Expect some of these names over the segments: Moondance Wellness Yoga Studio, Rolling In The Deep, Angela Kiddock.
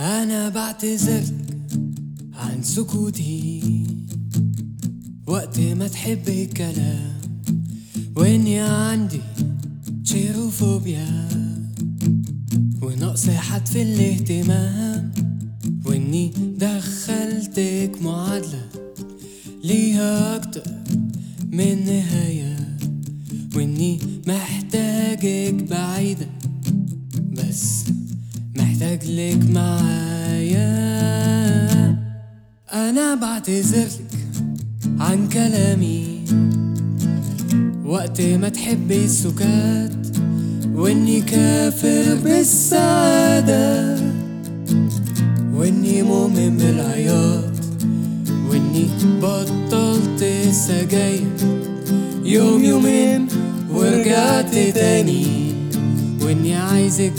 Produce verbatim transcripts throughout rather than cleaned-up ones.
أنا بعتذرلك عن سكوتي وقت ما تحب الكلام وإني عندي تشيروفوبيا ونقص حد في الاهتمام وإني دخلتك معادلة ليها أكتر من نهاية وإني محتاجك بعيدة بس محتاج لك معايا أنا بعتذرلك عن كلامي وقت ما تحبي السكات وإني كافر بالسعادة وإني مؤمن بالعياط وإني بطلت السجاير يوم يومين ورجعت تاني وإني عايزك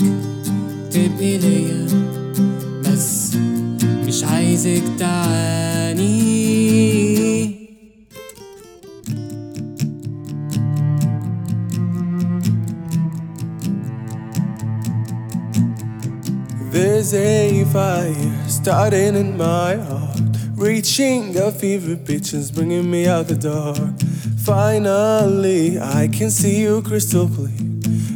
تبقي ليا بس مش عايزك تعاني There's a fire starting in my heart Reaching a fever pitch and bringing me out the dark Finally I can see you crystal clear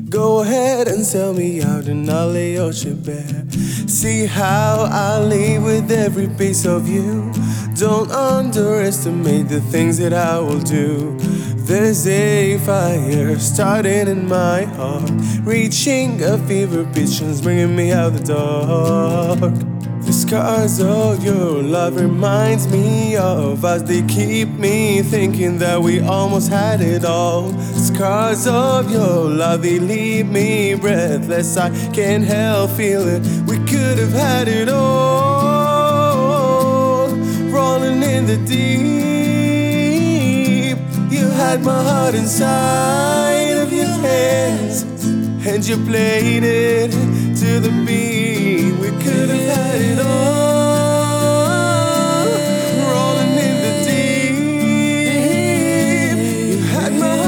Go ahead and sell me out and I'll lay your shit bare See how I leave with every piece of you Don't underestimate the things that I will do There's a fire starting in my heart Reaching a fever pitch and bringing me out the dark The scars of your love reminds me of us They keep me thinking that we almost had it all Scars of your love, they leave me breathless I can't help feeling we could have had it all Rolling in the deep You had my heart inside of your hands And you played it to the beat We could have had it all Rolling in the deep You had my heart